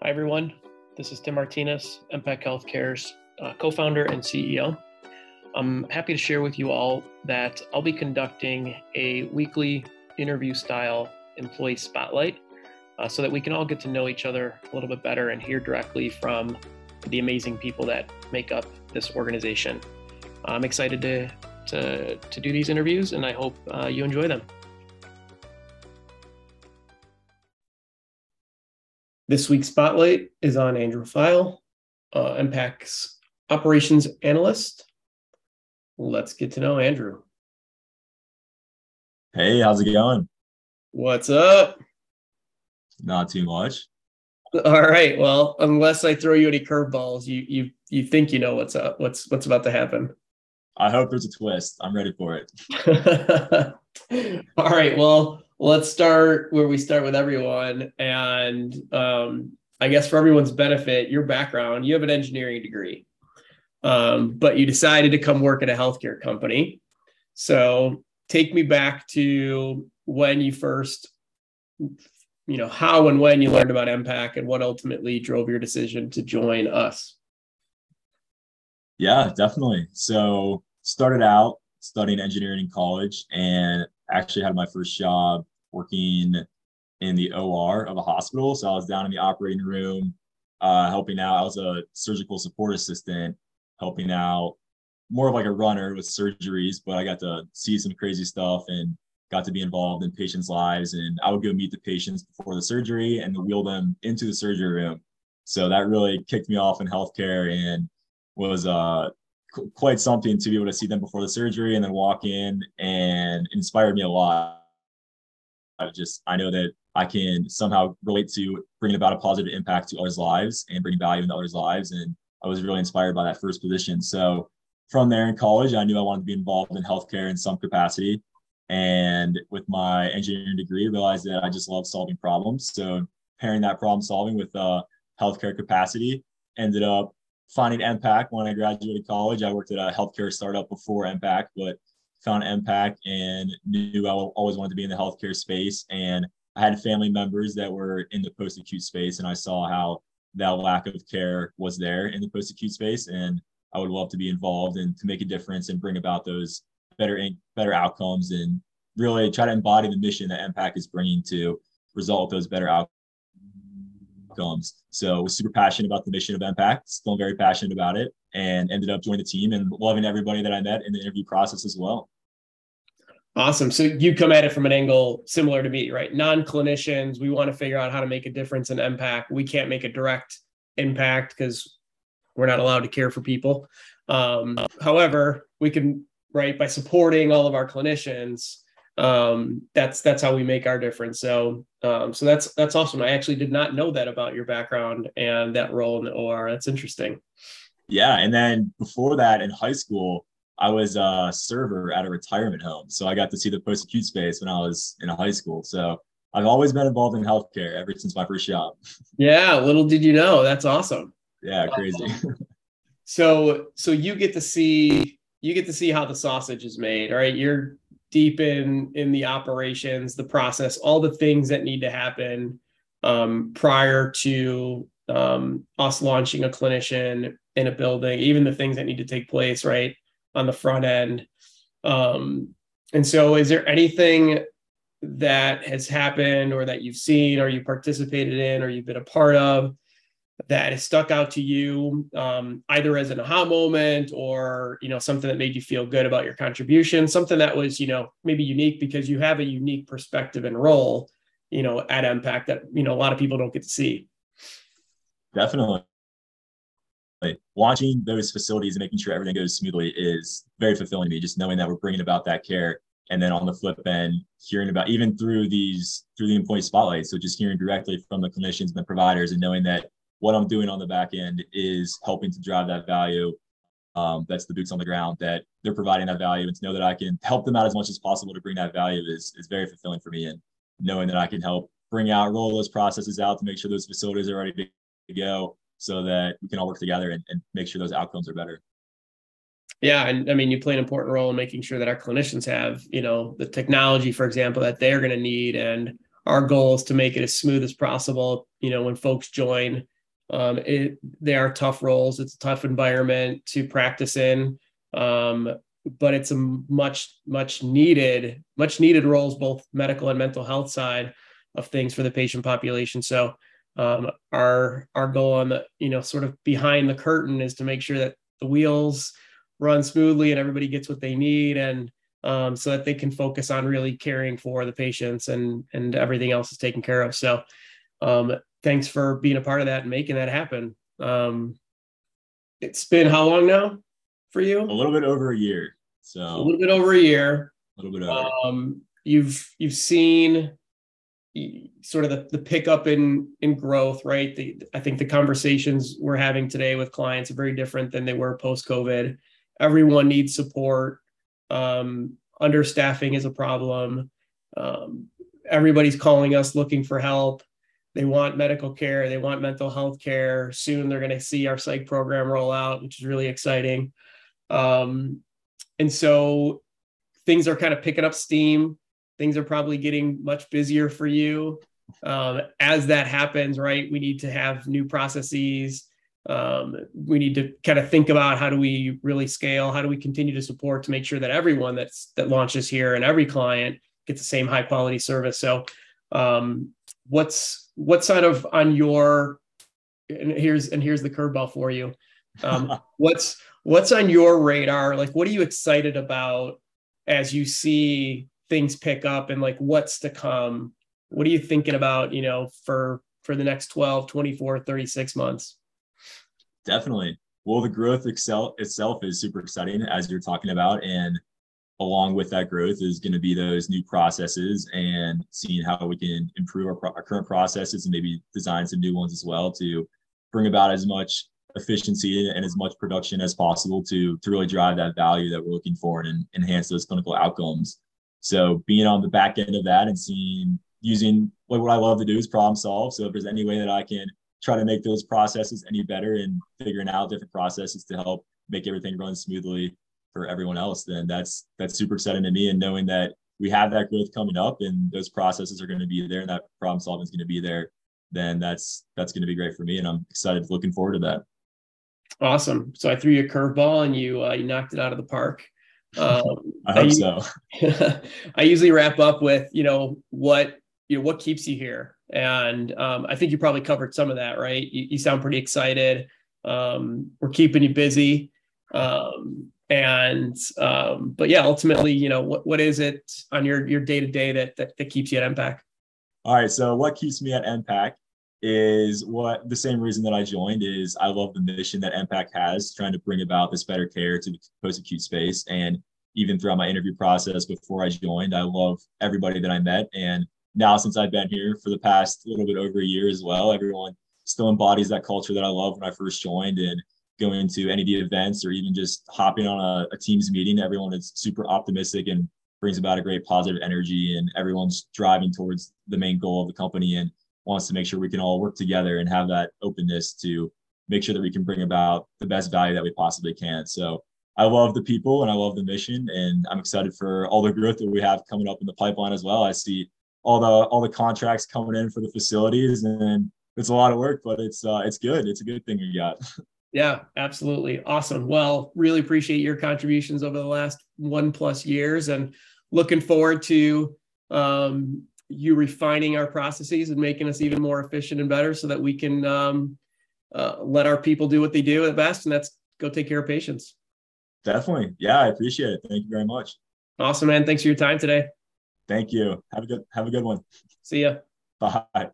Hi, everyone. This is Tim Martinez, MPAC Healthcare's co-founder and CEO. I'm happy to share with you all that I'll be conducting a weekly interview-style employee spotlight so that we can all get to know each other a little bit better and hear directly from the amazing people that make up this organization. I'm excited to do these interviews, and I hope you enjoy them. This week's spotlight is on Andrew Pfeil, MPAC's operations analyst. Let's get to know Andrew. Hey, how's it going? What's up? Not too much. All right. Well, unless I throw you any curveballs, you think you know what's up, what's about to happen. I hope there's a twist. I'm ready for it. All right. Well, let's start where we start with everyone. And I guess for everyone's benefit, your background, you have an engineering degree, but you decided to come work at a healthcare company. So take me back to when you first, how and when you learned about MPAC and what ultimately drove your decision to join us. Yeah, definitely. So started out studying engineering in college and actually had my first job working in the OR of a hospital. So I was down in the operating room helping out. I was a surgical support assistant, helping out more of like a runner with surgeries, but I got to see some crazy stuff and got to be involved in patients' lives. And I would go meet the patients before the surgery and wheel them into the surgery room. So that really kicked me off in healthcare and was quite something to be able to see them before the surgery and then walk in, and inspired me a lot. I know that I can somehow relate to bringing about a positive impact to others' lives and bringing value into others' lives. And I was really inspired by that first position. So from there in college, I knew I wanted to be involved in healthcare in some capacity. And with my engineering degree, I realized that I just love solving problems. So pairing that problem solving with healthcare capacity, ended up finding MPAC when I graduated college. I worked at a healthcare startup before MPAC, but found MPAC and knew I always wanted to be in the healthcare space. And I had family members that were in the post-acute space, and I saw how that lack of care was there in the post-acute space. And I would love to be involved and to make a difference and bring about those better outcomes, and really try to embody the mission that MPAC is bringing to result those better outcomes. So I was super passionate about the mission of MPAC, still very passionate about it, and ended up joining the team and loving everybody that I met in the interview process as well. Awesome. So you come at it from an angle similar to me, right? Non-clinicians, we want to figure out how to make a difference in MPAC. We can't make a direct impact because we're not allowed to care for people. However, we can, right, by supporting all of our clinicians, that's how we make our difference. So, so that's awesome. I actually did not know that about your background and that role in the OR. That's interesting. Yeah. And then before that in high school, I was a server at a retirement home. So I got to see the post-acute space when I was in high school. So I've always been involved in healthcare ever since my first job. Yeah. Little did you know, that's awesome. Yeah. Crazy. So you get to see how the sausage is made. All right. You're deep in the operations, the process, all the things that need to happen prior to us launching a clinician in a building, even the things that need to take place right on the front end. And so is there anything that has happened or that you've seen or you participated in or you've been a part of that has stuck out to you, either as an aha moment or, something that made you feel good about your contribution, something that was, maybe unique because you have a unique perspective and role, at MPAC that, a lot of people don't get to see. Definitely. Watching those facilities and making sure everything goes smoothly is very fulfilling to me, just knowing that we're bringing about that care. And then on the flip end, hearing about, even through the employee spotlight. So just hearing directly from the clinicians and the providers and knowing that what I'm doing on the back end is helping to drive that value. That's the boots on the ground that they're providing that value, and to know that I can help them out as much as possible to bring that value is very fulfilling for me. And knowing that I can help roll those processes out to make sure those facilities are ready to go so that we can all work together and make sure those outcomes are better. Yeah. And I mean, you play an important role in making sure that our clinicians have, the technology, for example, that they're going to need and our goal is to make it as smooth as possible. You know, when folks join, they are tough roles. It's a tough environment to practice in, but it's a much needed roles, both medical and mental health side of things for the patient population. So our goal on the, you know, sort of behind the curtain is to make sure that the wheels run smoothly and everybody gets what they need, and so that they can focus on really caring for the patients, and everything else is taken care of. So thanks for being a part of that and making that happen. It's been how long now for you? A little bit over a year. You've seen sort of the pickup in growth, right? I think the conversations we're having today with clients are very different than they were post-COVID. Everyone needs support. Understaffing is a problem. Everybody's calling us looking for help. They want medical care. They want mental health care. Soon they're going to see our psych program roll out, which is really exciting. And so things are kind of picking up steam. Things are probably getting much busier for you. As that happens, right, we need to have new processes. We need to kind of think about, how do we really scale? How do we continue to support to make sure that everyone that launches here and every client gets the same high quality service? So what's sort of on your, and here's the curveball for you. What's on your radar? Like, what are you excited about as you see things pick up, and like what's to come? What are you thinking about, you know, for the next 12, 24, 36 months? Definitely. Well, the growth itself is super exciting, as you're talking about. And along with that growth is going to be those new processes, and seeing how we can improve our current processes and maybe design some new ones as well to bring about as much efficiency and as much production as possible to really drive that value that we're looking for and enhance those clinical outcomes. So being on the back end of that and using what I love to do is problem solve. So if there's any way that I can try to make those processes any better and figuring out different processes to help make everything run smoothly for everyone else, then that's super exciting to me. And knowing that we have that growth coming up and those processes are going to be there and that problem solving is going to be there, then that's going to be great for me. And I'm excited, looking forward to that. Awesome. So I threw you a curveball and you knocked it out of the park. I hope so. I usually wrap up with, what keeps you here. And I think you probably covered some of that, right? You sound pretty excited. We're keeping you busy. But yeah, ultimately, what is it on your day-to-day that keeps you at MPAC? All right. So what keeps me at MPAC is the same reason that I joined is I love the mission that MPAC has, trying to bring about this better care to the post-acute space. And even throughout my interview process before I joined, I love everybody that I met. And now, since I've been here for the past little bit over a year as well, everyone still embodies that culture that I love when I first joined, and going to any of the events or even just hopping on a team's meeting, everyone is super optimistic and brings about a great positive energy, and everyone's driving towards the main goal of the company and wants to make sure we can all work together and have that openness to make sure that we can bring about the best value that we possibly can. So I love the people and I love the mission, and I'm excited for all the growth that we have coming up in the pipeline as well. I see all the contracts coming in for the facilities, and it's a lot of work, but it's good. It's a good thing we got. Yeah, absolutely. Awesome. Well, really appreciate your contributions over the last 1+ years, and looking forward to you refining our processes and making us even more efficient and better so that we can let our people do what they do at best, and that's go take care of patients. Definitely. Yeah, I appreciate it. Thank you very much. Awesome, man. Thanks for your time today. Thank you. Have a good one. See ya. Bye.